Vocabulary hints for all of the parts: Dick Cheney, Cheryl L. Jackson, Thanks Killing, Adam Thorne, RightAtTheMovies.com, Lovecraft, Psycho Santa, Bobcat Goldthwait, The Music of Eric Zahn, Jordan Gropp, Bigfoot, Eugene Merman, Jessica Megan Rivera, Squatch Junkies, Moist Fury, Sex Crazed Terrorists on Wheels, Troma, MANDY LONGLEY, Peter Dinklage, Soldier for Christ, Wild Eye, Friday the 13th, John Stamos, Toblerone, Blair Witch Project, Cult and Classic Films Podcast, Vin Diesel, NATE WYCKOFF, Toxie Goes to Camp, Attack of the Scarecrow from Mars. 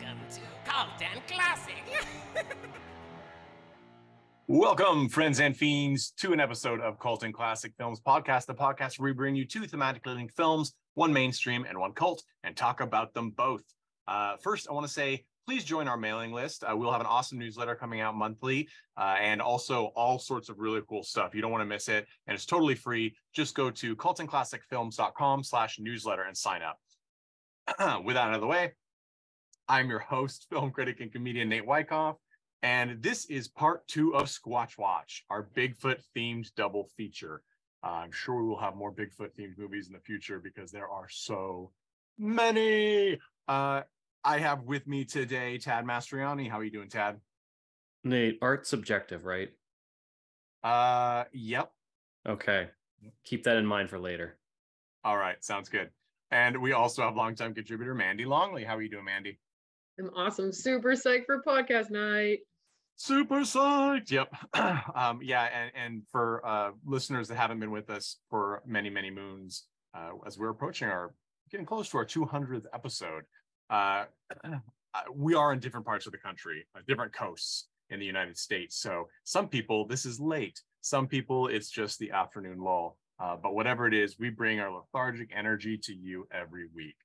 Welcome to Cult and Classic. Welcome, friends and fiends, to an episode of Cult and Classic Films Podcast, the podcast where we bring you two thematically linked films, one mainstream and one cult, and talk about them both. First, I want to say, please join our mailing list. We'll have an awesome newsletter coming out monthly and also all sorts of really cool stuff. You don't want to miss it, and it's totally free. Just go to cultandclassicfilms.com/newsletter and sign up. With that out of the way, I'm your host, film critic and comedian Nate Wyckoff, and this is part two of Squatch Watch, our Bigfoot-themed double feature. I'm sure we will have more Bigfoot-themed movies in the future because there are so many. I have with me today TAD Mastroianni. How are you doing, TAD? Nate, art's subjective, right? Yep. Okay. Keep that in mind for later. All right. Sounds good. And we also have longtime contributor Mandy Longley. How are you doing, Mandy? I'm awesome. Super psyched for podcast night. Super psyched. Yep. Yeah. And for listeners that haven't been with us for many, many moons, as we're approaching getting close to our 200th episode, we are in different parts of the country, different coasts in the United States. So some people, this is late. Some people, it's just the afternoon lull. But whatever it is, we bring our lethargic energy to you every week.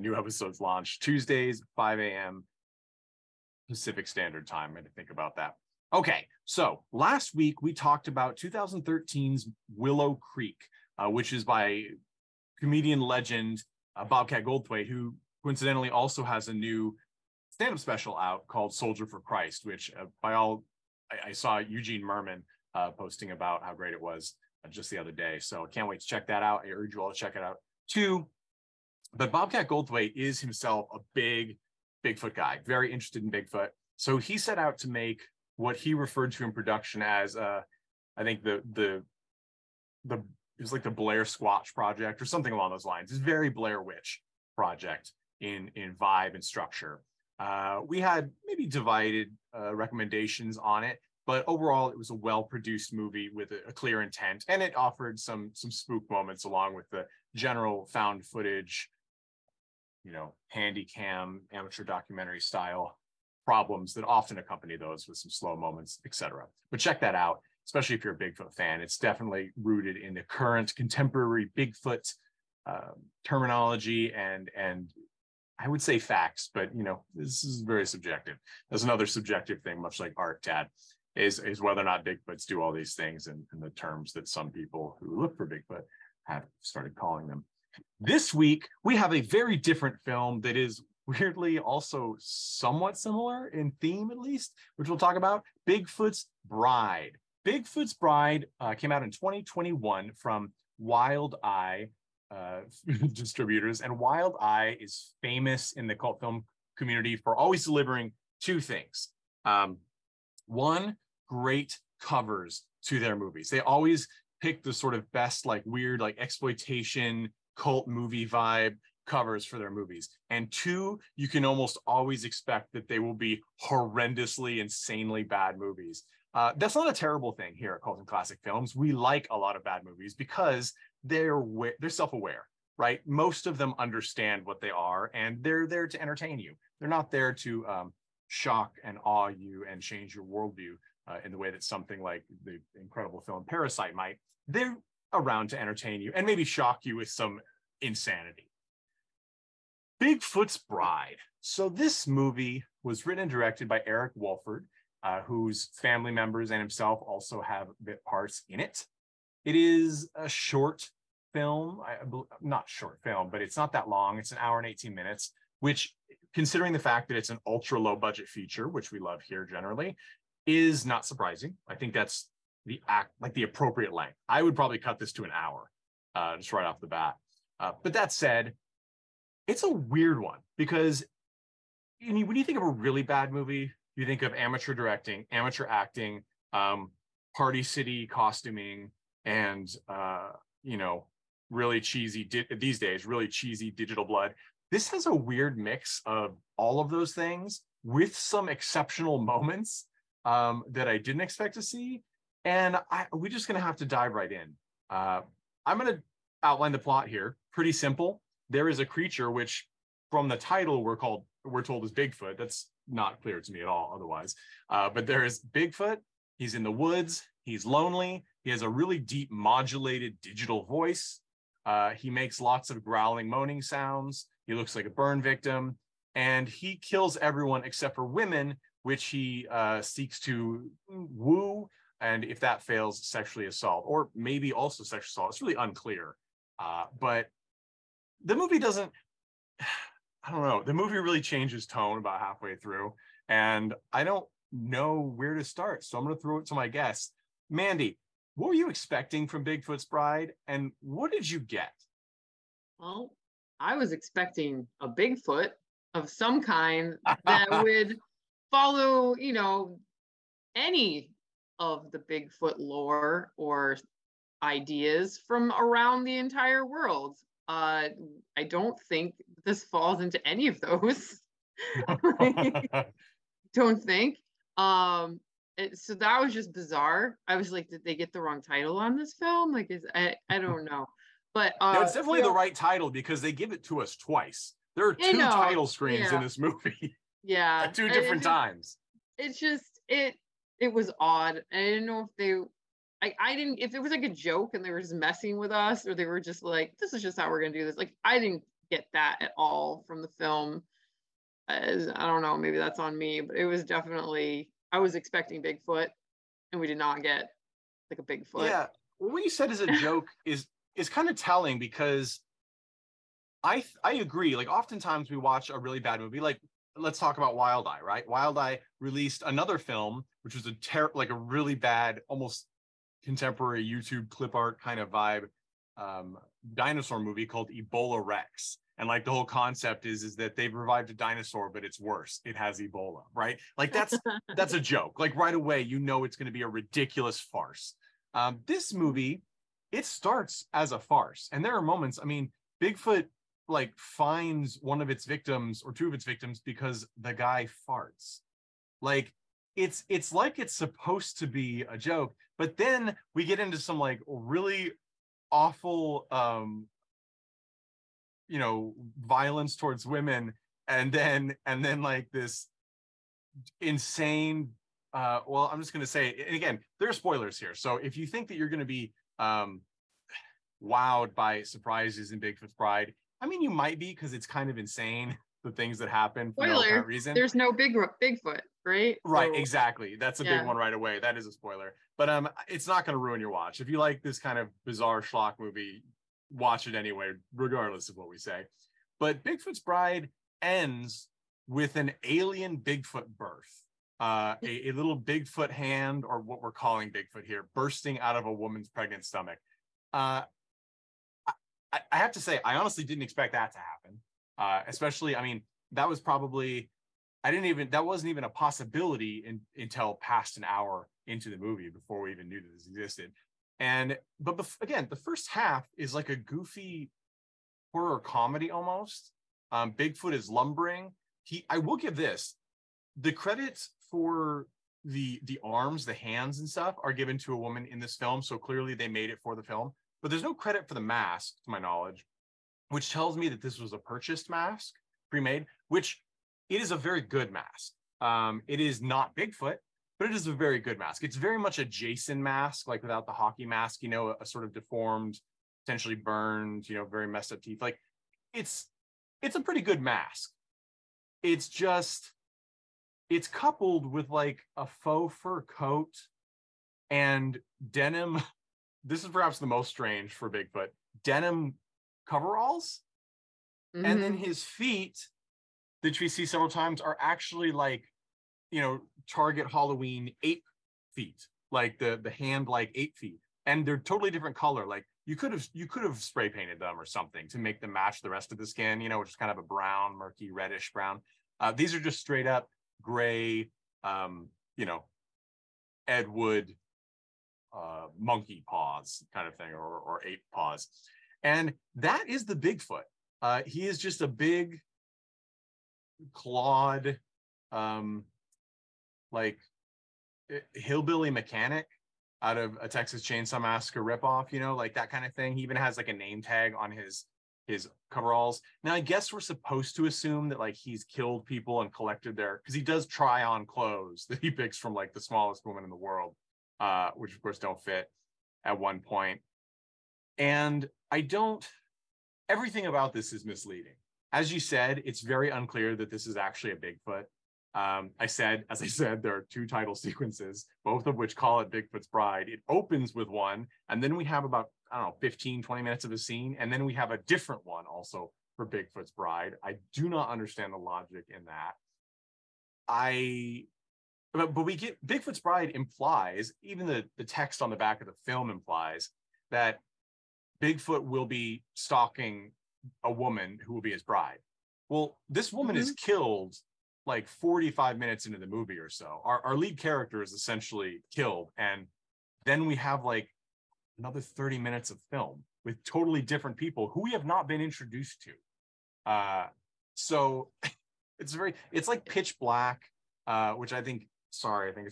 New episodes launch Tuesdays, 5 a.m. Pacific Standard Time. I had to think about that. Okay, so last week we talked about 2013's Willow Creek, which is by comedian legend Bobcat Goldthwait, who coincidentally also has a new stand-up special out called Soldier for Christ, which I saw Eugene Merman posting about how great it was just the other day. So I can't wait to check that out. I urge you all to check it out too. But Bobcat Goldthwait is himself a big Bigfoot guy, very interested in Bigfoot. So he set out to make what he referred to in production as, I think it was like the Blair Squatch Project or something along those lines. It's very Blair Witch Project in vibe and structure. We had maybe divided recommendations on it. But overall, it was a well-produced movie with a clear intent, and it offered some spook moments along with the general found footage, handy cam, amateur documentary style problems that often accompany those with some slow moments, etc. But check that out, especially if you're a Bigfoot fan. It's definitely rooted in the current contemporary Bigfoot terminology and I would say facts, but this is very subjective. That's another subjective thing, much like art, Tad. Is whether or not Bigfoots do all these things and the terms that some people who look for Bigfoot have started calling them. This week, we have a very different film that is weirdly also somewhat similar in theme, at least, which we'll talk about, Bigfoot's Bride. Bigfoot's Bride came out in 2021 from Wild Eye distributors, and Wild Eye is famous in the cult film community for always delivering two things. One, great covers to their movies. They always pick the sort of best, weird, exploitation cult movie vibe covers for their movies. And two, you can almost always expect that they will be horrendously, insanely bad movies. That's not a terrible thing here at Cult and Classic Films. We like a lot of bad movies because they're self-aware, right? Most of them understand what they are, and they're there to entertain you. They're not there to shock and awe you and change your worldview in the way that something like the incredible film Parasite might. They're around to entertain you and maybe shock you with some insanity. Bigfoot's Bride. So this movie was written and directed by Eric Wolford, whose family members and himself also have bit parts in it. It is a short film, not short film, but it's not that long. It's an hour and 18 minutes, which, considering the fact that it's an ultra low budget feature, which we love here generally, is not surprising. I think that's the appropriate length. I would probably cut this to an hour just right off the bat. But that said, it's a weird one because when you think of a really bad movie, you think of amateur directing, amateur acting, Party City costuming, and really cheesy these days, really cheesy digital blood. This has a weird mix of all of those things with some exceptional moments that I didn't expect to see. And we're just going to have to dive right in. I'm going to outline the plot here. Pretty simple. There is a creature which from the title we're told is Bigfoot. That's not clear to me at all otherwise. But there is Bigfoot. He's in the woods. He's lonely. He has a really deep modulated digital voice. He makes lots of growling, moaning sounds. He looks like a burn victim. And he kills everyone except for women, which he seeks to woo. And if that fails, sexually assault, or maybe also sexual assault. It's really unclear. But the movie doesn't, I don't know. The movie really changes tone about halfway through. And I don't know where to start. So I'm going to throw it to my guest. Mandy, what were you expecting from Bigfoot's Bride? And what did you get? Well, I was expecting a Bigfoot of some kind that would follow, you know, any of the Bigfoot lore or ideas from around the entire world. I don't think this falls into any of those. Don't think. So that was just bizarre. I was like, did they get the wrong title on this film? Like, I don't know. But no, it's definitely the right title because they give it to us twice. There are two title screens in this movie. Yeah. At two different times. It's just, it was odd. I didn't know if they, I didn't, if it was like a joke and they were just messing with us, or they were just like, this is just how we're going to do this. Like, I didn't get that at all from the film. I don't know, maybe that's on me, but it was definitely, I was expecting Bigfoot and we did not get like a Bigfoot. Yeah. What you said as a joke is kind of telling, because I agree. Like, oftentimes we watch a really bad movie. Like, let's talk about Wild Eye, right? Wild Eye released another film, which was a really bad, almost contemporary YouTube clip art kind of vibe, dinosaur movie called Ebola Rex. And like, the whole concept is that they've revived a dinosaur, but it's worse. It has Ebola, right? Like, that's a joke. Like, right away, you know it's going to be a ridiculous farce. This movie, it starts as a farce. And there are moments, I mean, Bigfoot like finds one of its victims or two of its victims because the guy farts. Like, it's like it's supposed to be a joke, but then we get into some like really awful, you know, violence towards women, and then like this insane. Well, I'm just gonna say, and again, there are spoilers here, so if you think that you're gonna be wowed by surprises in Bigfoot's Bride, I mean, you might be, because it's kind of insane, the things that happen for no apparent reason. There's no Bigfoot, right? Right, so, exactly. That's a big one right away. That is a spoiler. But it's not going to ruin your watch. If you like this kind of bizarre schlock movie, watch it anyway, regardless of what we say. But Bigfoot's Bride ends with an alien Bigfoot birth. A little Bigfoot hand, or what we're calling Bigfoot here, bursting out of a woman's pregnant stomach. I have to say, I honestly didn't expect that to happen. Especially, I mean, that was probably, that wasn't even a possibility until past an hour into the movie, before we even knew that this existed. But again, the first half is like a goofy horror comedy almost. Bigfoot is lumbering. I will give this, the credits for the arms, the hands and stuff are given to a woman in this film. So clearly they made it for the film. But there's no credit for the mask, to my knowledge, which tells me that this was a purchased mask, pre-made, which it is a very good mask. It is not Bigfoot, but it is a very good mask. It's very much a Jason mask, like without the hockey mask, you know, a sort of deformed, potentially burned, you know, very messed up teeth. Like, it's a pretty good mask. It's just, it's coupled with like a faux fur coat and denim. This is perhaps the most strange for Bigfoot, denim coveralls. Mm-hmm. And then his feet, which we see several times, are actually like, you know, Target Halloween ape feet, like the hand like ape feet. And they're totally different color. Like, you could have spray painted them or something to make them match the rest of the skin, you know, which is kind of a brown, murky, reddish brown. These are just straight up gray, you know, Ed Wood, monkey paws kind of thing, or ape paws. And that is the Bigfoot. He is just a big clawed, like hillbilly mechanic out of a Texas Chainsaw Massacre ripoff, you know, like that kind of thing. He even has like a name tag on his his coveralls. Now I guess we're supposed to assume that like he's killed people and collected their, because he does try on clothes that he picks from like the smallest woman in the world, which of course don't fit at one point. And everything about this is misleading. As you said, it's very unclear that this is actually a Bigfoot. As I said, there are two title sequences, both of which call it Bigfoot's Bride. It opens with one, and then we have about, 15, 20 minutes of a scene, and then we have a different one also for Bigfoot's Bride. I do not understand the logic in that. But we get Bigfoot's Bride implies, even the text on the back of the film implies, that Bigfoot will be stalking a woman who will be his bride. Well, this woman is killed like 45 minutes into the movie or so. Our lead character is essentially killed, and then we have like another 30 minutes of film with totally different people who we have not been introduced to. So it's like Pitch Black, which I think it's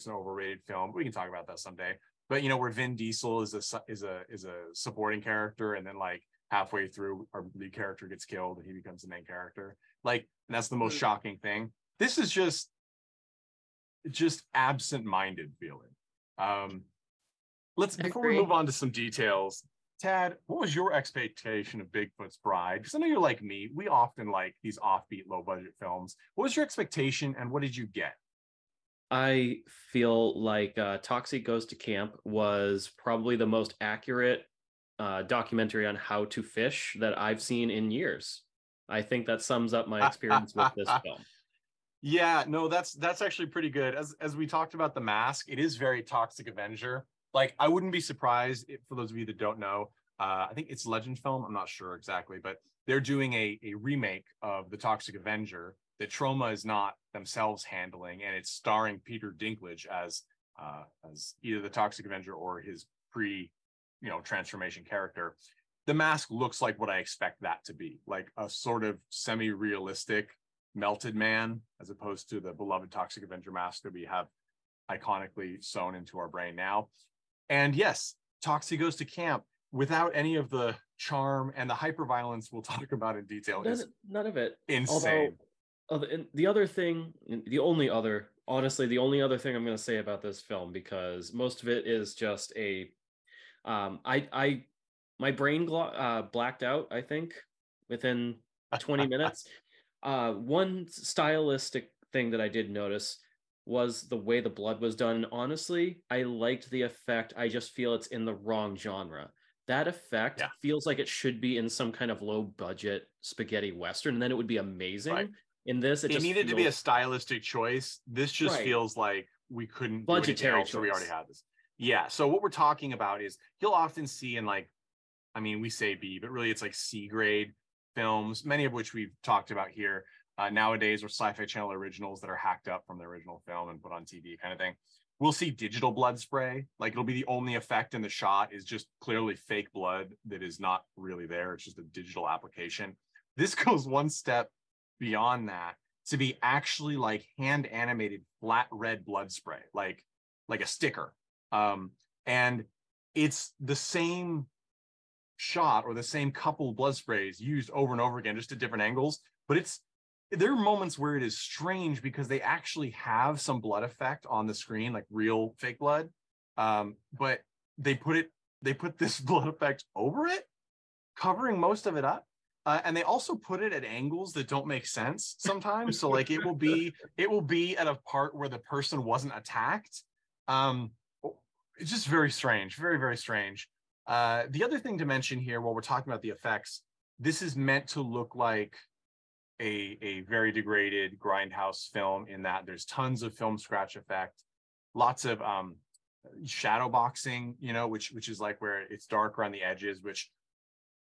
an overrated film. We can talk about that someday. But where Vin Diesel is a supporting character, and then like halfway through our lead character gets killed and he becomes the main character. Like, and that's the most shocking thing. This is just absent-minded feeling. Before we move on to some details, Tad, what was your expectation of Bigfoot's Bride? Because I know you're like me. We often like these offbeat, low-budget films. What was your expectation, and what did you get? I feel like Toxie Goes to Camp was probably the most accurate documentary on how to fish that I've seen in years. I think that sums up my experience with this film. Yeah, no, that's actually pretty good. As we talked about The Mask, it is very Toxic Avenger. Like, I wouldn't be surprised if, for those of you that don't know, I think it's Legend Film, I'm not sure exactly, but they're doing a remake of The Toxic Avenger that Troma is not themselves handling, and it's starring Peter Dinklage as either the Toxic Avenger or his transformation character. The Mask looks like what I expect that to be, like a sort of semi-realistic melted man, as opposed to the beloved Toxic Avenger mask that we have iconically sewn into our brain now. And yes, Toxie Goes to Camp, without any of the charm and the hyperviolence we'll talk about in detail, none of it. Insane. Although, the only other thing I'm going to say about this film, because most of it is just my brain blacked out, I think, within 20 minutes. One stylistic thing that I did notice was the way the blood was done. And honestly, I liked the effect. I just feel it's in the wrong genre. That effect feels like it should be in some kind of low budget spaghetti Western, and then it would be amazing. Right. In this, it just needed to be a stylistic choice. This just feels like we couldn't budgetary choice. So we already had this. Yeah. So what we're talking about is, you'll often see in we say B, but really it's like C grade films, many of which we've talked about here nowadays, are Sci-Fi Channel originals that are hacked up from the original film and put on TV kind of thing. We'll see digital blood spray. Like, it'll be the only effect in the shot is just clearly fake blood that is not really there. It's just a digital application. This goes one step beyond that to be actually like hand animated flat red blood spray, like a sticker. And it's the same shot or the same couple blood sprays used over and over again, just at different angles. But there are moments where it is strange because they actually have some blood effect on the screen, like real fake blood. But they put this blood effect over it, covering most of it up. And they also put it at angles that don't make sense sometimes. So like it will be at a part where the person wasn't attacked. It's just very strange, very, very strange. The other thing to mention here, while we're talking about the effects, this is meant to look like a very degraded grindhouse film, in that there's tons of film scratch effect, lots of shadow boxing, which is like where it's dark around the edges, which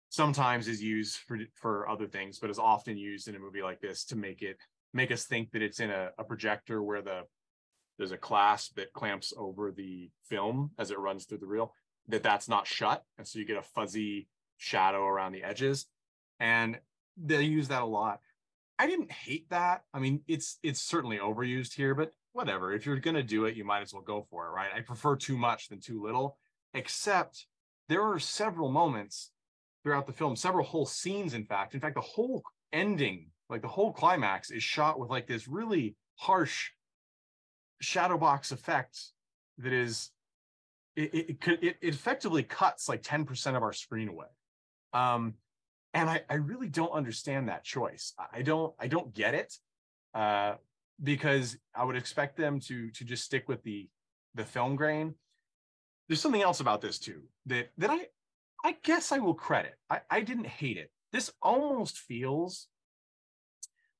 sometimes is used for other things, but is often used in a movie like this to make us think that it's in a projector where there's a clasp that clamps over the film as it runs through the reel, that's not shut. And so you get a fuzzy shadow around the edges, and they use that a lot. I didn't hate that. I mean, it's certainly overused here, but whatever. If you're going to do it, you might as well go for it, right? I prefer too much than too little, except there are several moments throughout the film, several whole scenes, in fact, the whole ending, like the whole climax is shot with like this really harsh shadow box effect that is, it effectively cuts like 10% of our screen away. And I really don't understand that choice. I don't get it, because I would expect them to just stick with the film grain. There's something else about this too that I guess I will credit. I didn't hate it. This almost feels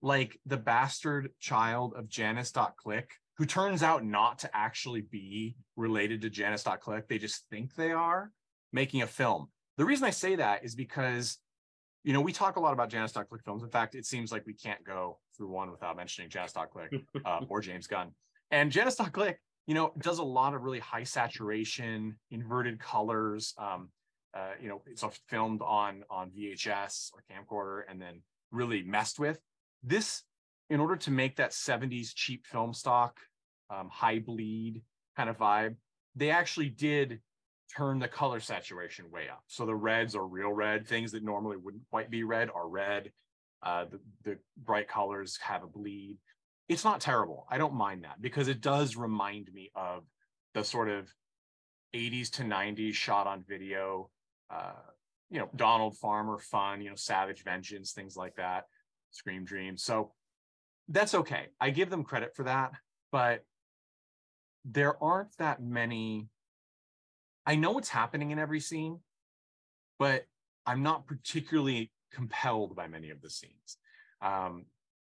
like the bastard child of Janisse.click, who turns out not to actually be related to Janisse.click. They just think they are, making a film. The reason I say that is because, you know, we talk a lot about Janisse.click films. In fact, it seems like we can't go through one without mentioning Janisse.click or James Gunn. And Janisse.click, you know, does a lot of really high saturation, inverted colors. You know, it's filmed on VHS or camcorder and then really messed with. This, in order to make that 70s cheap film stock, high bleed kind of vibe, they actually did turn the color saturation way up. So the reds are real red. Things that normally wouldn't quite be red are red. The bright colors have a bleed. It's not terrible. I don't mind that, because it does remind me of the sort of 80s to 90s shot on video, you know, Donald Farmer fun, you know, Savage Vengeance, things like that, Scream Dream. So that's okay. I give them credit for that, but there aren't that many. I know what's happening in every scene, but I'm not particularly compelled by many of the scenes.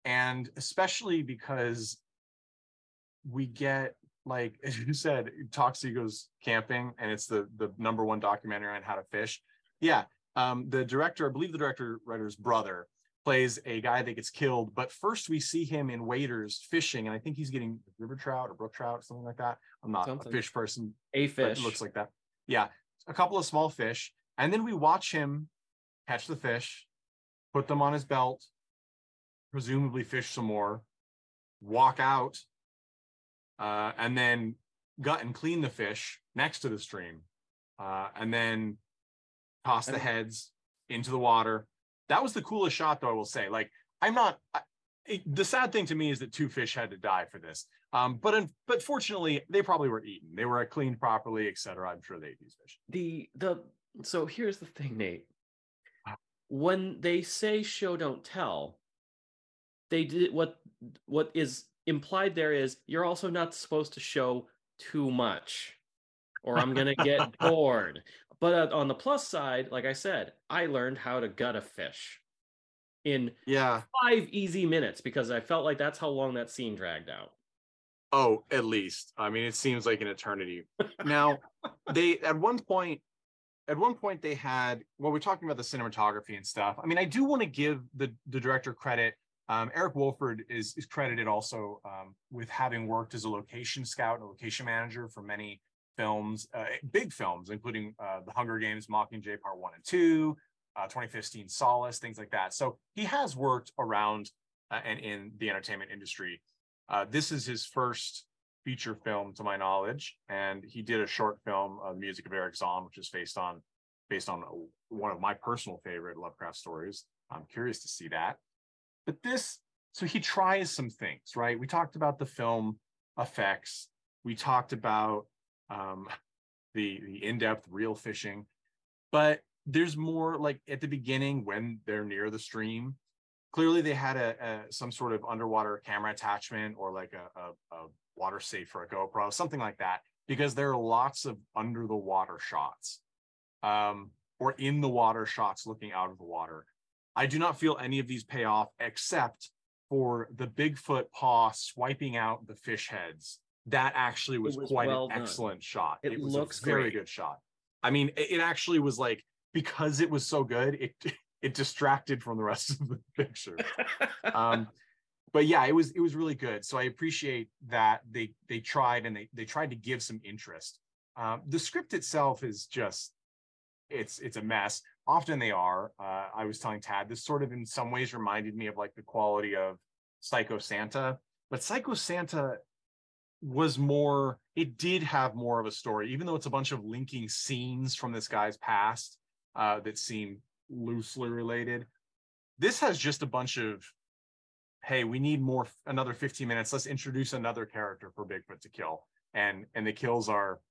And especially because we get, like, as you said, Toxie Goes Camping, and it's the #1 documentary on how to fish. Yeah, the director, I believe the writer's brother, plays a guy that gets killed, but first we see him in waders fishing, and I think he's getting river trout or brook trout, something like that. I'm not a fish person. A fish. It looks like that. Yeah, a couple of small fish, and then we watch him catch the fish, put them on his belt, presumably fish some more, walk out, and then gut and clean the fish next to the stream, and then toss the heads into the water. That was the coolest shot, though, I will say. Like, the sad thing to me is that two fish had to die for this. But fortunately, they probably were eaten. They were cleaned properly, etc. I'm sure they ate these fish. So here's the thing, Nate. When they say show don't tell, they did what is implied there is you're also not supposed to show too much, or I'm gonna get bored. But on the plus side, like I said, I learned how to gut a fish in 5 easy minutes, because I felt like that's how long that scene dragged out. Oh, at least. I mean, it seems like an eternity. Now, they at one point they had, well, we're talking about the cinematography and stuff. I mean, I do want to give the director credit. Eric Wolford is credited also with having worked as a location scout and location manager for many films, big films, including The Hunger Games, Mockingjay Part 1 and 2, 2015 Solace, things like that. So he has worked around and in the entertainment industry. This is his first feature film, to my knowledge, and he did a short film, The Music of Eric Zahn, which is based on one of my personal favorite Lovecraft stories. I'm curious to see that. But this, so he tries some things, right? We talked about the film effects. We talked about the in-depth real fishing, but there's more. Like at the beginning, when they're near the stream, clearly they had some sort of underwater camera attachment, or like a water safe for a GoPro, something like that, because there are lots of under the water shots, or in the water shots looking out of the water. I do not feel any of these pay off, except for the Bigfoot paw swiping out the fish heads. That actually was quite well an excellent done. Shot. It was looks a very great. Good shot. I mean, it actually was like, because it was so good, it distracted from the rest of the picture. But yeah, it was really good. So I appreciate that they tried, and they tried to give some interest. The script itself is just, it's a mess. Often they are. I was telling Tad, this sort of in some ways reminded me of like the quality of Psycho Santa, but Psycho Santa was more, it did have more of a story, even though it's a bunch of linking scenes from this guy's past that seem loosely related. This has just a bunch of, hey, we need more, another 15 minutes. Let's introduce another character for Bigfoot to kill. And the kills are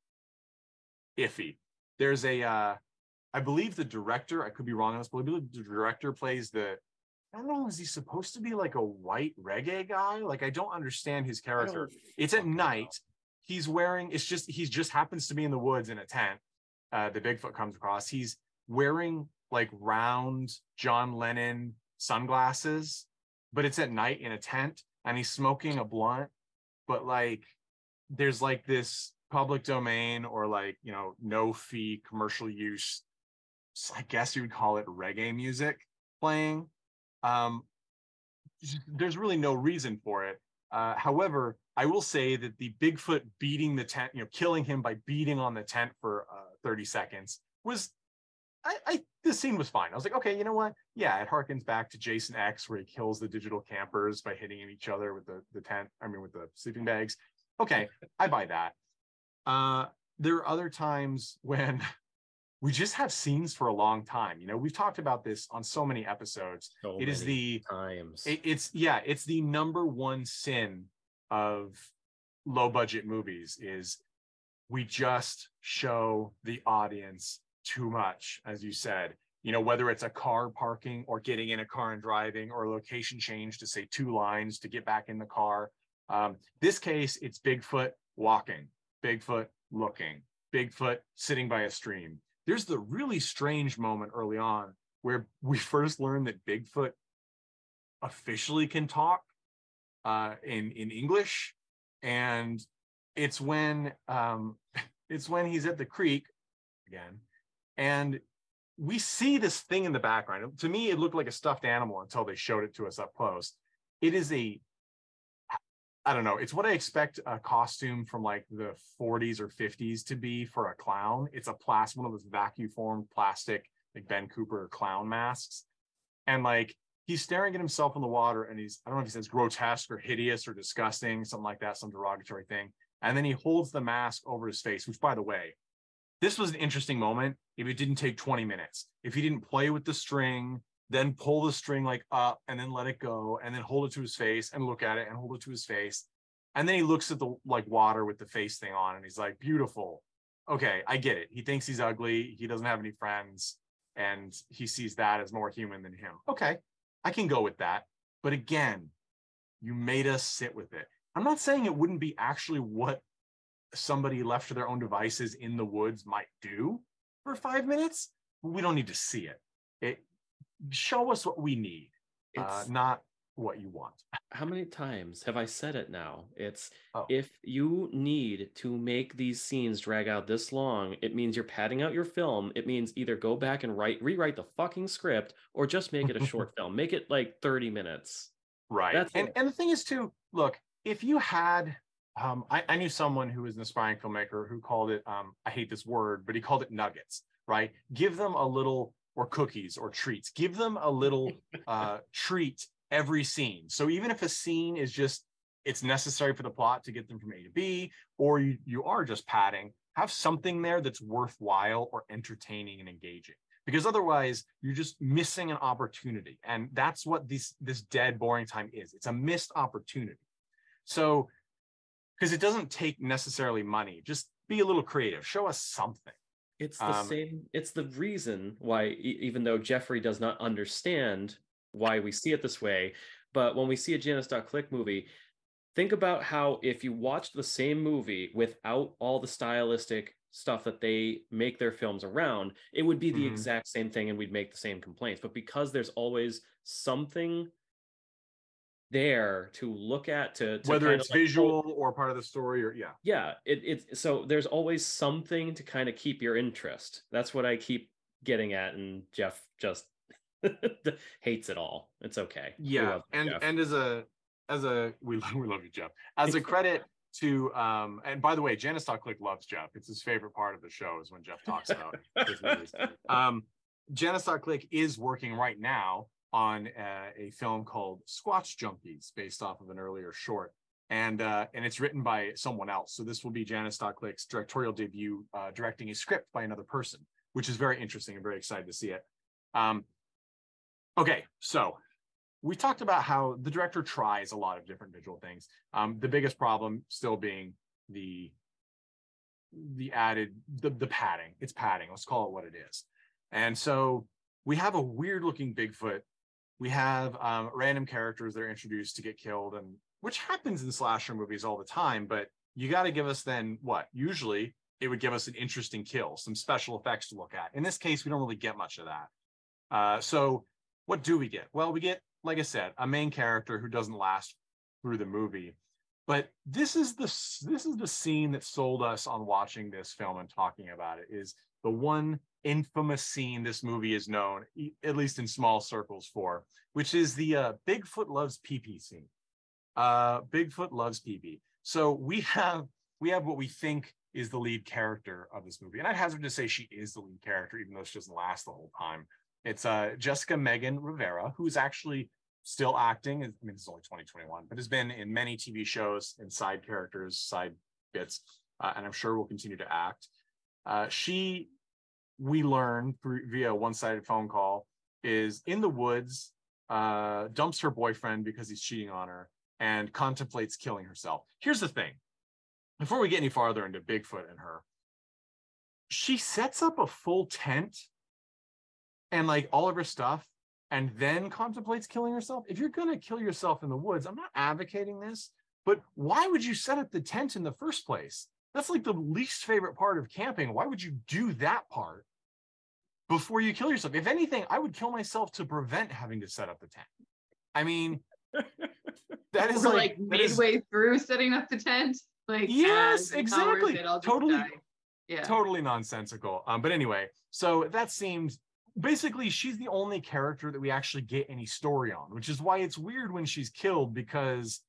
iffy. There's a, I believe the director, I could be wrong on this, but I believe the director plays the, I don't know, is he supposed to be like a white reggae guy? Like, I don't understand his character. It's at night. He's wearing, it's just, he just happens to be in the woods in a tent. The Bigfoot comes across. He's wearing like round John Lennon sunglasses, but it's at night in a tent, and he's smoking a blunt. But like, there's like this public domain or like, you know, no fee commercial use, I guess you would call it reggae music playing. There's really no reason for it. However, I will say that the Bigfoot beating the tent, you know, killing him by beating on the tent for 30 seconds was, this scene was fine. I was like, okay, you know what? Yeah, it harkens back to Jason X, where he kills the digital campers by hitting each other with the tent, I mean, with the sleeping bags. Okay, I buy that. There are other times when we just have scenes for a long time. You know, we've talked about this on so many episodes. It's the number one sin of low budget movies is we just show the audience too much, as you said. You know, whether it's a car parking or getting in a car and driving or a location change to say two lines to get back in the car. This case, it's Bigfoot walking, Bigfoot looking, Bigfoot sitting by a stream. There's the really strange moment early on where we first learn that Bigfoot officially can talk in English. And it's when he's at the creek again, and we see this thing in the background. To me, it looked like a stuffed animal until they showed it to us up close. It is a, I don't know, it's what I expect a costume from like the 40s or 50s to be for a clown. It's a plastic, one of those vacuum formed plastic, like Ben Cooper clown masks. And like, he's staring at himself in the water, and he's, I don't know if he says grotesque or hideous or disgusting, something like that, some derogatory thing. And then he holds the mask over his face, which, by the way, this was an interesting moment. If it didn't take 20 minutes, if he didn't play with the string, then pull the string like up and then let it go and then hold it to his face and look at it and hold it to his face. And then he looks at the like water with the face thing on and he's like, beautiful. Okay, I get it. He thinks he's ugly. He doesn't have any friends. And he sees that as more human than him. Okay, I can go with that. But again, you made us sit with it. I'm not saying it wouldn't be actually what somebody left to their own devices in the woods might do for 5 minutes. We don't need to see it. Show us what we need, not what you want. How many times have I said it now? It's, if you need to make these scenes drag out this long, it means you're padding out your film. It means either go back and rewrite the fucking script, or just make it a short film. Make it like 30 minutes. Right. And the thing is, too, look, if you had, I knew someone who was an aspiring filmmaker who called it, I hate this word, but he called it nuggets, right? Give them a little, or cookies or treats. Give them a little treat every scene. So even if a scene is just, it's necessary for the plot to get them from A to B, or you are just padding, have something there that's worthwhile or entertaining and engaging. Because otherwise, you're just missing an opportunity. And that's what this dead, boring time is. It's a missed opportunity. So, because it doesn't take necessarily money. Just be a little creative. Show us something. It's the same. It's the reason why, even though Jeffrey does not understand why we see it this way, but when we see a Janisse.click movie, think about how if you watched the same movie without all the stylistic stuff that they make their films around, it would be the exact same thing, and we'd make the same complaints. But because there's always something there to look at, to whether it's like visual or part of the story, or it's so there's always something to kind of keep your interest. That's what I keep getting at, and Jeff just hates it all. It's okay. Yeah, and as a we love you, Jeff. As a credit to and by the way, Janisse.click loves Jeff. It's his favorite part of the show is when Jeff talks about his movies. Janisse.click is working right now on a film called Squatch Junkies, based off of an earlier short. And it's written by someone else. So this will be Janisse.click's directorial debut, directing a script by another person, which is very interesting and very excited to see it. Okay, so we talked about how the director tries a lot of different visual things. The biggest problem still being the padding. It's padding. Let's call it what it is. And so we have a weird looking Bigfoot. We have random characters that are introduced to get killed, and which happens in slasher movies all the time. But you got to give us then what? Usually it would give us an interesting kill, some special effects to look at. In this case, we don't really get much of that. So what do we get? Well, we get, like I said, a main character who doesn't last through the movie. But this is the scene that sold us on watching this film and talking about it, is the one infamous scene this movie is known, at least in small circles, for, which is the Bigfoot loves pee-pee scene. Bigfoot loves pee-pee. So we have what we think is the lead character of this movie, and I'd hazard to say she is the lead character, even though she doesn't last the whole time. It's Jessica Megan Rivera, who's actually still acting. I mean, it's only 2021, but has been in many TV shows and side characters, side bits, and I'm sure will continue to act. We learn via a one-sided phone call, is in the woods, dumps her boyfriend because he's cheating on her, and contemplates killing herself. Here's the thing. Before we get any farther into Bigfoot and her, she sets up a full tent and like all of her stuff, and then contemplates killing herself. If you're going to kill yourself in the woods, I'm not advocating this, but why would you set up the tent in the first place? That's like the least favorite part of camping. Why would you do that part before you kill yourself? If anything, I would kill myself to prevent having to set up the tent. I mean, that is like midway through setting up the tent. Like, yes, exactly. Totally nonsensical. But anyway, so that seems, basically she's the only character that we actually get any story on, which is why it's weird when she's killed, because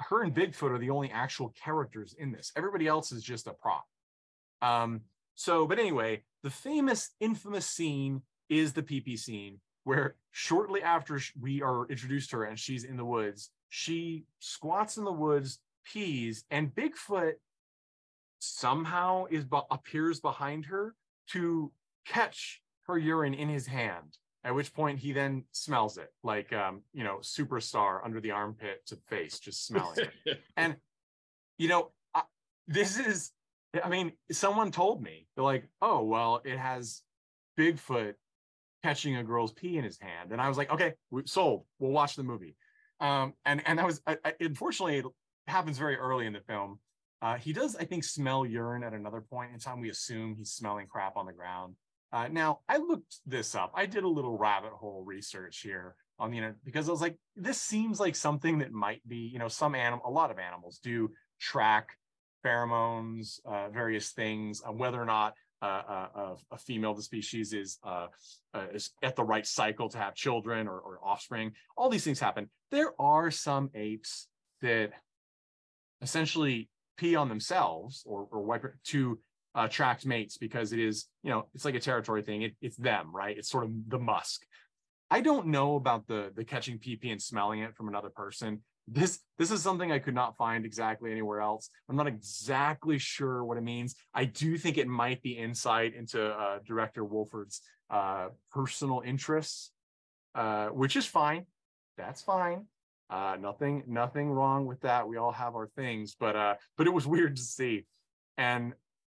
her and Bigfoot are the only actual characters in this. Everybody else is just a prop. But anyway, the famous, infamous scene is the pee-pee scene, where shortly after we are introduced to her and she's in the woods, she squats in the woods, pees, and Bigfoot somehow appears behind her to catch her urine in his hand, at which point he then smells it, like, Superstar under the armpit to face, just smelling it. And, someone told me, they're like, oh, well, it has Bigfoot catching a girl's pee in his hand. And I was like, okay, sold, we'll watch the movie. And that was, unfortunately, it happens very early in the film. He does, I think, smell urine at another point in time. We assume he's smelling crap on the ground. Now, I looked this up. I did a little rabbit hole research here on the internet, because I was like, this seems like something that might be, a lot of animals do track pheromones, various things, whether or not a female of the species is at the right cycle to have children or offspring. All these things happen. There are some apes that essentially pee on themselves or wipe to attract mates, because it is, it's like a territory thing. It's them, right? It's sort of the musk. I don't know about the catching pee-pee and smelling it from another person. This is something I could not find exactly anywhere else. I'm not exactly sure what it means. I do think it might be insight into director Wolford's personal interests, which is fine. That's fine. Nothing wrong with that. We all have our things, but it was weird to see. And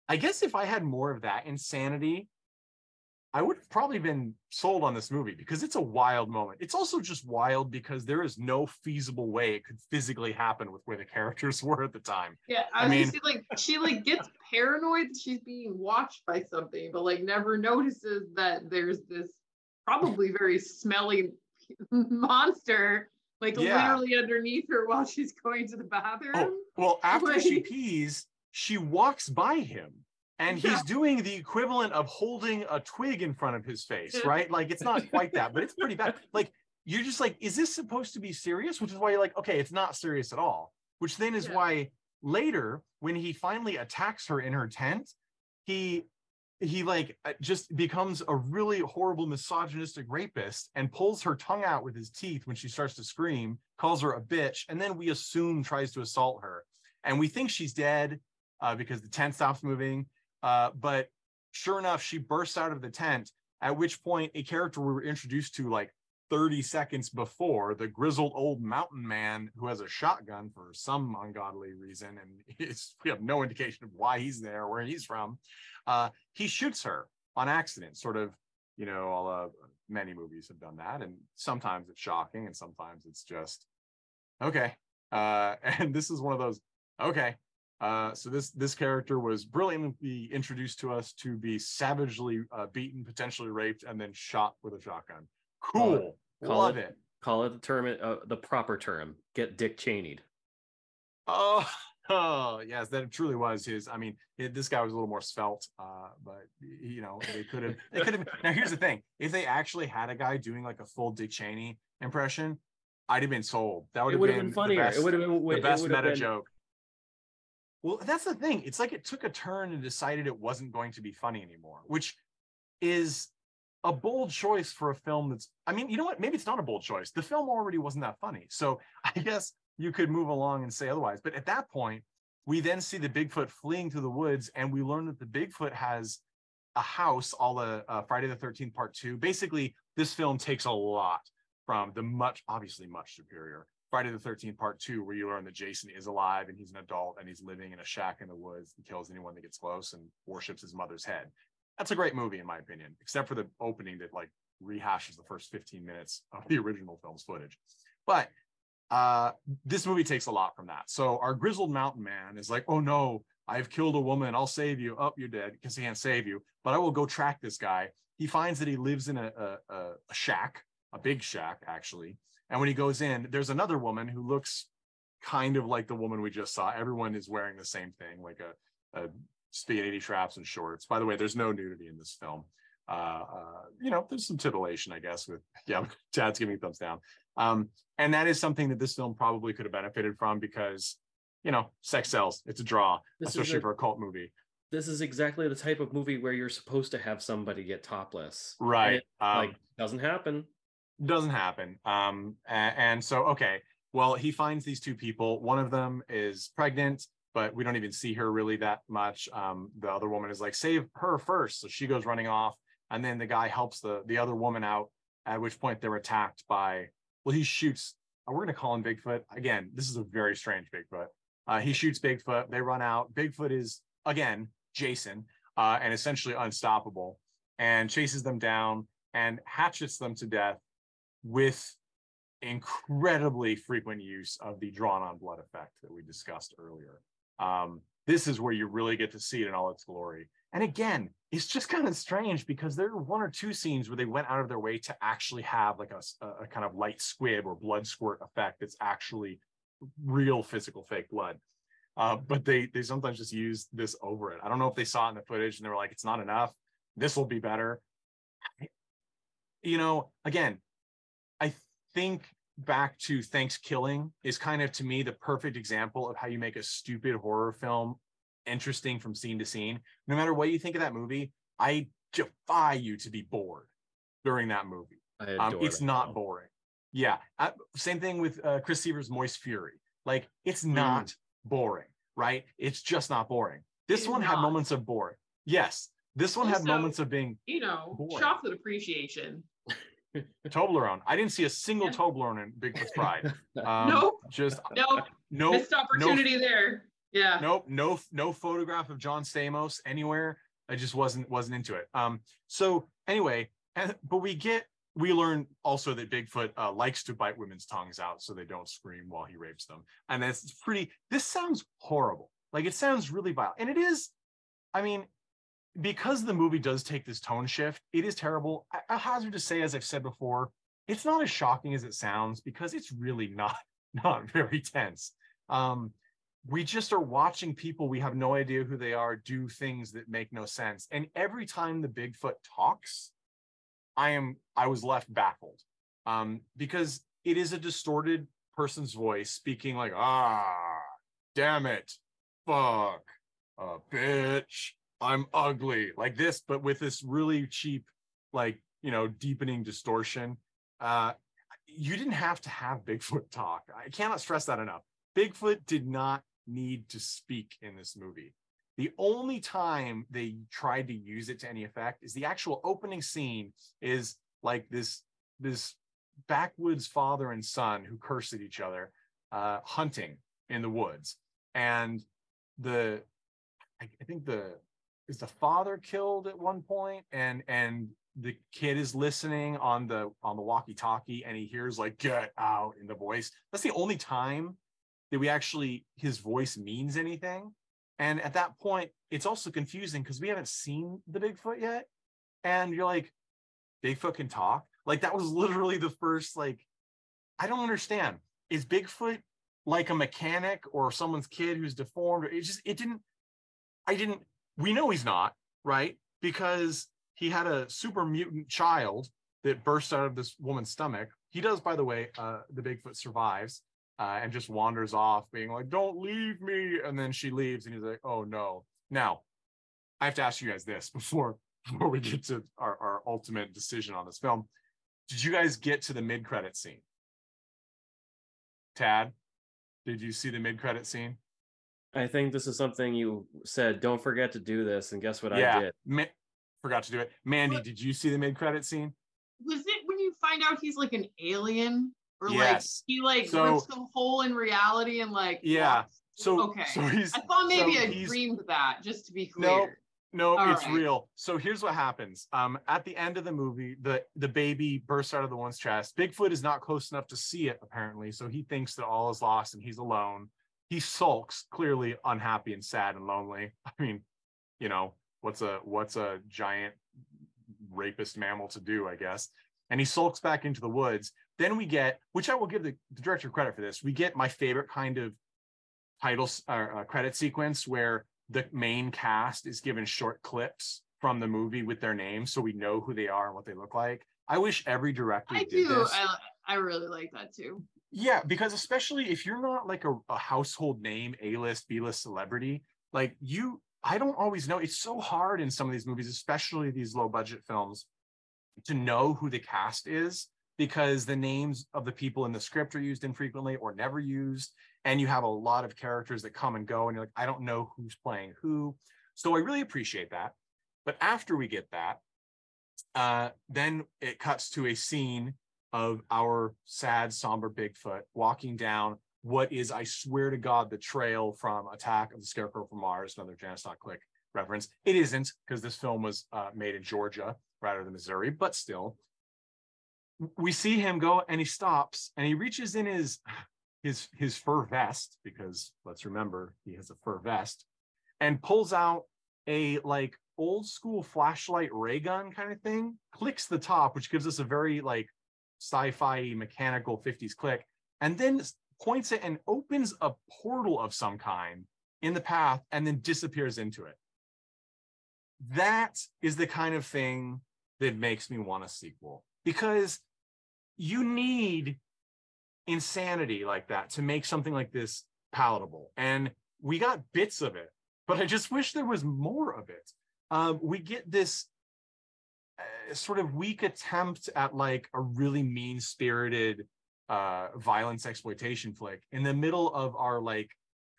I guess if I had more of that insanity, I would have probably been sold on this movie, because it's a wild moment. It's also just wild because there is no feasible way it could physically happen with where the characters were at the time. Yeah, she gets paranoid that she's being watched by something, but never notices that there's this probably very smelly monster literally underneath her while she's going to the bathroom. Oh, well, after she pees, she walks by him, and he's doing the equivalent of holding a twig in front of his face, right? It's not quite that, but it's pretty bad. You're just like, is this supposed to be serious? Which is why you're like, okay, it's not serious at all. Which then is why later, when he finally attacks her in her tent, he just becomes a really horrible misogynistic rapist and pulls her tongue out with his teeth when she starts to scream, calls her a bitch, and then we assume tries to assault her. And we think she's dead, because the tent stops moving. But sure enough, she bursts out of the tent at which point a character we were introduced to like 30 seconds before, the grizzled old mountain man who has a shotgun for some ungodly reason, and we have no indication of why he's there, where he's from, he shoots her on accident, sort of, you know, many movies have done that, and sometimes it's shocking, and sometimes it's just, okay. And this is one of those, okay. So this character was brilliantly introduced to us to be savagely beaten, potentially raped, and then shot with a shotgun. Cool. Love it. Call it the term, the proper term. Get Dick Cheney'd. Oh, yes, that truly was his. I mean, this guy was a little more svelte, but you know, they could have. Now, here's the thing: if they actually had a guy doing like a full Dick Cheney impression, I'd have been sold. That would have been funnier. It would have been the best meta joke. Well, that's the thing. It's like it took a turn and decided it wasn't going to be funny anymore, which is a bold choice for a film that's, I mean, you know what? Maybe it's not a bold choice. The film already wasn't that funny. So I guess you could move along and say otherwise. But at that point, we then see the Bigfoot fleeing through the woods, and we learn that the Bigfoot has a house, all the Friday the 13th Part 2. Basically, this film takes a lot from the obviously much superior Friday the 13th Part 2, where you learn that Jason is alive and he's an adult and he's living in a shack in the woods and kills anyone that gets close and worships his mother's head. That's a great movie, in my opinion, except for the opening that like rehashes the first 15 minutes of the original film's footage. But this movie takes a lot from that. So our grizzled mountain man is like, oh no, I've killed a woman. I'll save you. Oh, you're dead because he can't save you. But I will go track this guy. He finds that he lives in a shack, a big shack, actually. And when he goes in, there's another woman who looks kind of like the woman we just saw. Everyone is wearing the same thing, like a spaghetti straps and shorts. By the way, there's no nudity in this film. You know, there's some titillation, I guess, with, yeah, Tad's giving a thumbs down. And that is something that this film probably could have benefited from because, you know, sex sells. It's a draw, especially for a cult movie. This is exactly the type of movie where you're supposed to have somebody get topless. Right. It, doesn't happen. Doesn't happen. And so, okay, well, he finds these two people. One of them is pregnant, but we don't even see her really that much. The other woman is like, save her first. So she goes running off. And then the guy helps the other woman out, at which point they're attacked by, well, he shoots. We're going to call him Bigfoot. Again, this is a very strange Bigfoot. He shoots Bigfoot. They run out. Bigfoot is, again, Jason, and essentially unstoppable, and chases them down and hatchets them to death with incredibly frequent use of the drawn-on blood effect that we discussed earlier. This is where you really get to see it in all its glory. And again, it's just kind of strange because there are one or two scenes where they went out of their way to actually have like a kind of light squib or blood squirt effect that's actually real physical fake blood. But they sometimes just use this over it. I don't know if they saw it in the footage and they were like, it's not enough. This will be better. You know, again, I think back to Thanks Killing is kind of, to me, the perfect example of how you make a stupid horror film interesting from scene to scene. No matter what you think of that movie, I defy you to be bored during that movie. It's not boring. Yeah. Same thing with Chris Seaver's Moist Fury. Like, it's not boring, right? It's just not boring. This one had moments of boring. Yes. This one had moments of being, you know, boring. Chocolate appreciation. Toblerone. I didn't see a single Toblerone in Bigfoot's Bride. Nope. Just no missed opportunity there. Yeah. Nope. No photograph of John Stamos anywhere. I just wasn't into it. So anyway, but we learn also that Bigfoot likes to bite women's tongues out so they don't scream while he rapes them, and that's pretty. This sounds horrible. Like, it sounds really vile, and it is. I mean, because the movie does take this tone shift, it is terrible. I hazard to say, as I've said before, it's not as shocking as it sounds because it's really not very tense. We just are watching people, we have no idea who they are, do things that make no sense. And every time the Bigfoot talks, I was left baffled because it is a distorted person's voice speaking like, ah, damn it, fuck, bitch. I'm ugly, like this, but with this really cheap, like, you know, deepening distortion. You didn't have to have Bigfoot talk. I cannot stress that enough. Bigfoot did not need to speak in this movie. The only time they tried to use it to any effect is the actual opening scene is like this backwoods father and son who curse at each other hunting in the woods. And I think the father killed at one point, and the kid is listening on the walkie-talkie, and he hears like "get out" in the voice. That's the only time that we actually his voice means anything. And at that point, it's also confusing because we haven't seen the Bigfoot yet, and you're like, Bigfoot can talk? Like, that was literally the first, like, I don't understand. Is Bigfoot like a mechanic or someone's kid who's deformed? It just, we know he's not, right? Because he had a super mutant child that burst out of this woman's stomach. He does, by the way, the Bigfoot survives and just wanders off being like, don't leave me. And then she leaves and he's like, oh no. Now, I have to ask you guys this before we get to our ultimate decision on this film. Did you guys get to the mid-credit scene? Tad, did you see the mid-credit scene? I think this is something you said, don't forget to do this. And guess what? Yeah, I did. Forgot to do it. Mandy, did you see the mid-credit scene? Was it when you find out he's like an alien? Or yes. He rips a hole in reality and like... Yeah. Walks? So okay. So I thought maybe I dreamed that, just to be clear. No, it's right. Real. So here's what happens. At the end of the movie, the baby bursts out of the woman's chest. Bigfoot is not close enough to see it, apparently. So he thinks that all is lost and he's alone. He sulks, clearly unhappy and sad and lonely. I mean, you know, what's a giant rapist mammal to do, I guess. And he sulks back into the woods. Then we get, which I will give the director credit for this, we get my favorite kind of title or credit sequence where the main cast is given short clips from the movie with their names, so we know who they are and what they look like. I wish every director did this. I really like that too. Yeah, because especially if you're not like a household name, A-list, B-list celebrity, like you, I don't always know. It's so hard in some of these movies, especially these low budget films, to know who the cast is because the names of the people in the script are used infrequently or never used. And you have a lot of characters that come and go and you're like, I don't know who's playing who. So I really appreciate that. But after we get that, then it cuts to a scene of our sad, somber Bigfoot walking down what is, I swear to God, the trail from Attack of the Scarecrow from Mars, another Janisse.click reference. It isn't, because this film was made in Georgia rather than Missouri, but still. We see him go and he stops and he reaches in his fur vest, because let's remember he has a fur vest, and pulls out a like old school flashlight ray gun kind of thing, clicks the top, which gives us a very like sci-fi mechanical 50s click, and then points it and opens a portal of some kind in the path and then disappears into it. That is the kind of thing that makes me want a sequel, because you need insanity like that to make something like this palatable, and we got bits of it, but I just wish there was more of it. We get this sort of weak attempt at like a really mean-spirited violence exploitation flick in the middle of our like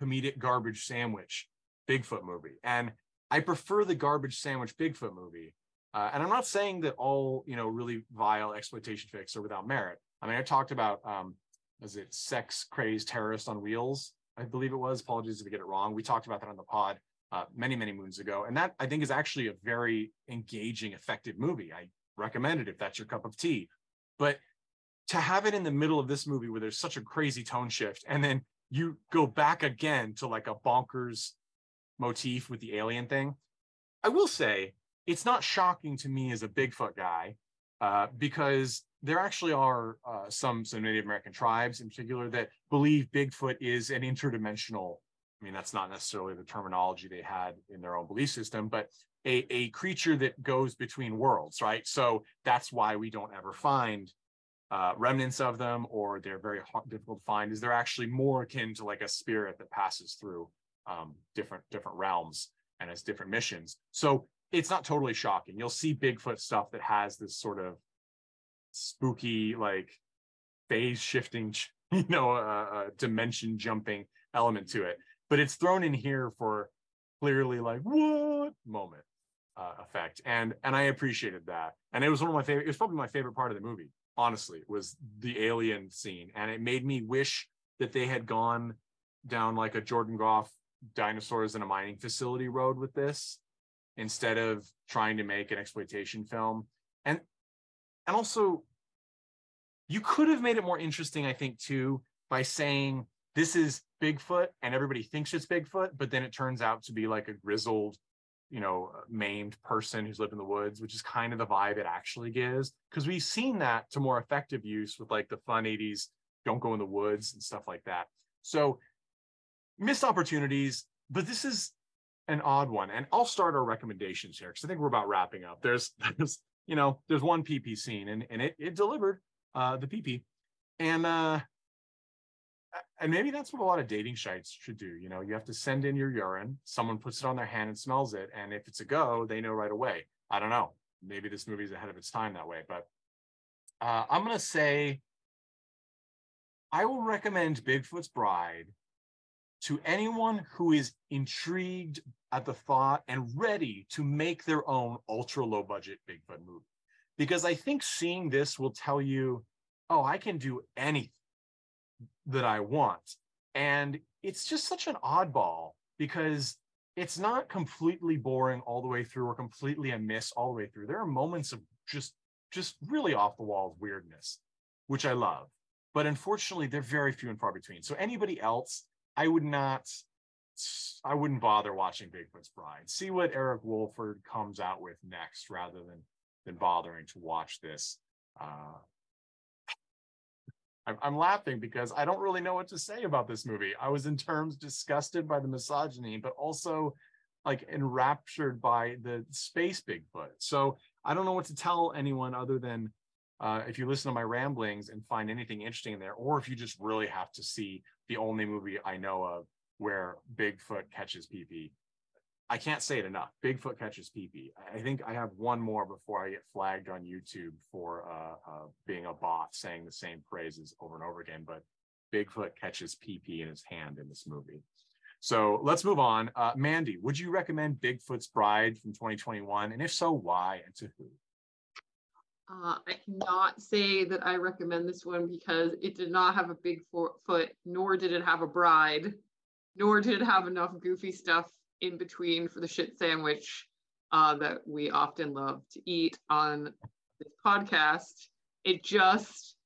comedic garbage sandwich Bigfoot movie, and I prefer the garbage sandwich Bigfoot movie, and I'm not saying that all, you know, really vile exploitation flicks are without merit. I mean, I talked about was it Sex Crazed Terrorists on Wheels? I believe it was. Apologies if I get it wrong. We talked about that on the pod many, many moons ago. And that, I think, is actually a very engaging, effective movie. I recommend it if that's your cup of tea. But to have it in the middle of this movie where there's such a crazy tone shift, and then you go back again to like a bonkers motif with the alien thing, I will say it's not shocking to me as a Bigfoot guy because there actually are some Native American tribes in particular that believe Bigfoot is an interdimensional, I mean, that's not necessarily the terminology they had in their own belief system, but a creature that goes between worlds, right? So that's why we don't ever find remnants of them, or they're very difficult to find, is they're actually more akin to like a spirit that passes through different realms and has different missions. So it's not totally shocking. You'll see Bigfoot stuff that has this sort of spooky, like phase shifting, you know, dimension jumping element to it, but it's thrown in here for clearly like what moment effect, and I appreciated that. And it was one of my favorite. It was probably my favorite part of the movie, honestly, was the alien scene, and it made me wish that they had gone down like a Jordan Goff dinosaurs in a mining facility road with this, instead of trying to make an exploitation film. And also, you could have made it more interesting, I think, too, by saying this is Bigfoot and everybody thinks it's Bigfoot, but then it turns out to be like a grizzled, you know, maimed person who's lived in the woods, which is kind of the vibe it actually gives. Because we've seen that to more effective use with like the fun 80s, don't go in the woods and stuff like that. So missed opportunities, but this is an odd one. And I'll start our recommendations here because I think we're about wrapping up. There's one PP scene, and it delivered the PP. And maybe that's what a lot of dating sites should do. You know, you have to send in your urine, someone puts it on their hand and smells it, and if it's a go, they know right away. I don't know. Maybe this movie's ahead of its time that way, but I'm going to say I will recommend Bigfoot's Bride to anyone who is intrigued at the thought and ready to make their own ultra low budget Bigfoot movie. Because I think seeing this will tell you, oh, I can do anything that I want. And it's just such an oddball because it's not completely boring all the way through or completely amiss all the way through. There are moments of just really off the walls weirdness, which I love. But unfortunately, they're very few and far between. So anybody else, I wouldn't bother watching Bigfoot's Bride. See what Eric Wolford comes out with next rather than bothering to watch this. I'm laughing because I don't really know what to say about this movie. I was in terms disgusted by the misogyny, but also like enraptured by the space Bigfoot. So I don't know what to tell anyone other than if you listen to my ramblings and find anything interesting in there, or if you just really have to see the only movie I know of where Bigfoot catches pee-pee. I can't say it enough. Bigfoot catches pee-pee. I think I have one more before I get flagged on YouTube for being a bot saying the same phrases over and over again, but Bigfoot catches pee-pee in his hand in this movie. So let's move on. Mandy, would you recommend Bigfoot's Bride from 2021? And if so, why and to who? I cannot say that I recommend this one because it did not have a Bigfoot, nor did it have a bride, nor did it have enough goofy stuff in between for the shit sandwich that we often love to eat on this podcast. It just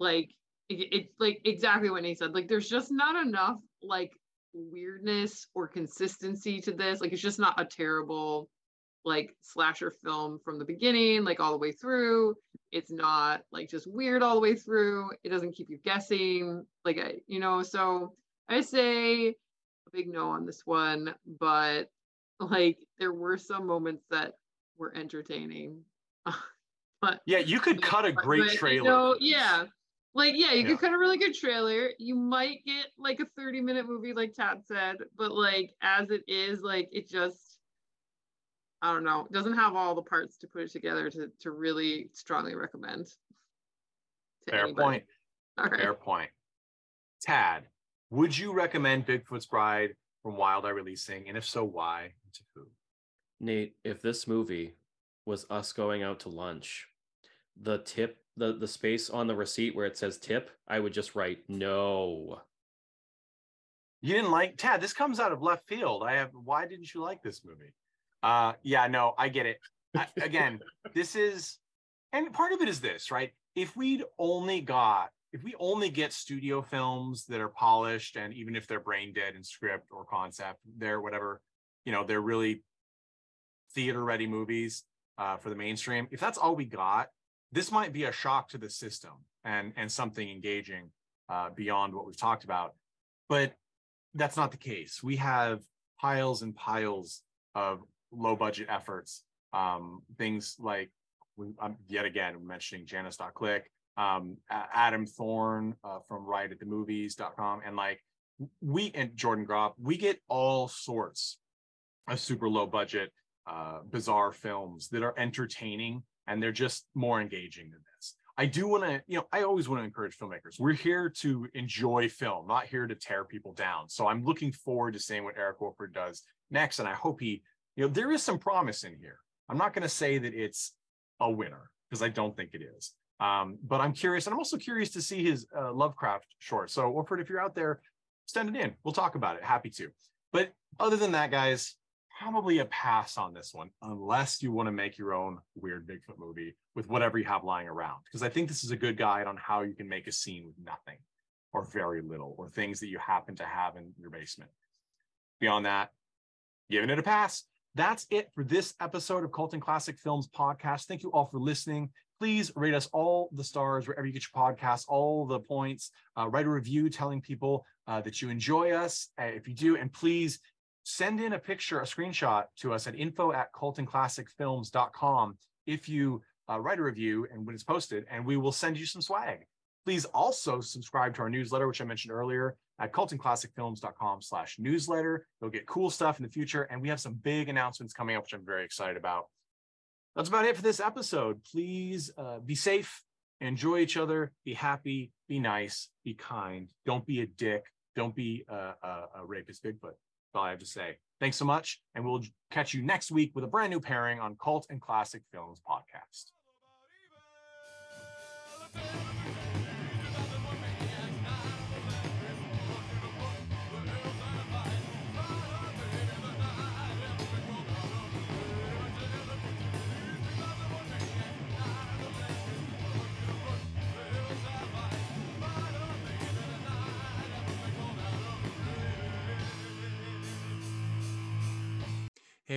like it's like exactly what Nate said. Like there's just not enough like weirdness or consistency to this. Like it's just not a terrible like slasher film from the beginning, like all the way through. It's not like just weird all the way through. It doesn't keep you guessing. Like, you know, so I say a big no on this one, but like there were some moments that were entertaining. But yeah, you could cut a great trailer. You know, yeah. Like, yeah, you could cut a really good trailer. You might get like a 30-minute movie like Tad said, but like as it is, like it just, I don't know. It doesn't have all the parts to put it together to really strongly recommend. Fair point. All right. Fair point. Tad, would you recommend Bigfoot's Bride from Wild Eye releasing? And if so, why? And to who? Nate, if this movie was us going out to lunch, the tip, the space on the receipt where it says tip, I would just write no. You didn't like, Tad, this comes out of left field. Why didn't you like this movie? Yeah, no, I get it. And part of it is this, right? If we only get studio films that are polished, and even if they're brain dead in script or concept, they're whatever, you know, they're really theater ready movies for the mainstream. If that's all we got, this might be a shock to the system and something engaging beyond what we've talked about. But that's not the case. We have piles and piles of low budget efforts, things like I'm yet again mentioning Janisse.click, Adam Thorne from RightAtTheMovies.com, and Jordan Gropp, we get all sorts of super low budget, bizarre films that are entertaining, and they're just more engaging than this. I do want to, you know, I always want to encourage filmmakers. We're here to enjoy film, not here to tear people down. So I'm looking forward to seeing what Eric Wolford does next. And I hope he, you know, there is some promise in here. I'm not going to say that it's a winner because I don't think it is. But I'm curious. And I'm also curious to see his Lovecraft short. So Wolford, if you're out there, send it in. We'll talk about it. Happy to. But other than that, guys, probably a pass on this one, unless you want to make your own weird Bigfoot movie with whatever you have lying around. Because I think this is a good guide on how you can make a scene with nothing or very little or things that you happen to have in your basement. Beyond that, giving it a pass. That's it for this episode of Cult and Classic Films Podcast. Thank you all for listening. Please rate us all the stars wherever you get your podcasts, all the points. Write a review telling people that you enjoy us. If you do, and please send in a picture, a screenshot to us at info@cultandclassicfilms.com if you write a review and when it's posted, and we will send you some swag. Please also subscribe to our newsletter, which I mentioned earlier, at cultandclassicfilms.com/newsletter. You'll get cool stuff in the future, and we have some big announcements coming up, which I'm very excited about. That's about it for this episode. Please be safe, enjoy each other, be happy, be nice, be kind. Don't be a dick. Don't be a rapist Bigfoot. That's all I have to say. Thanks so much, and we'll catch you next week with a brand new pairing on Cult and Classic Films Podcast. Hey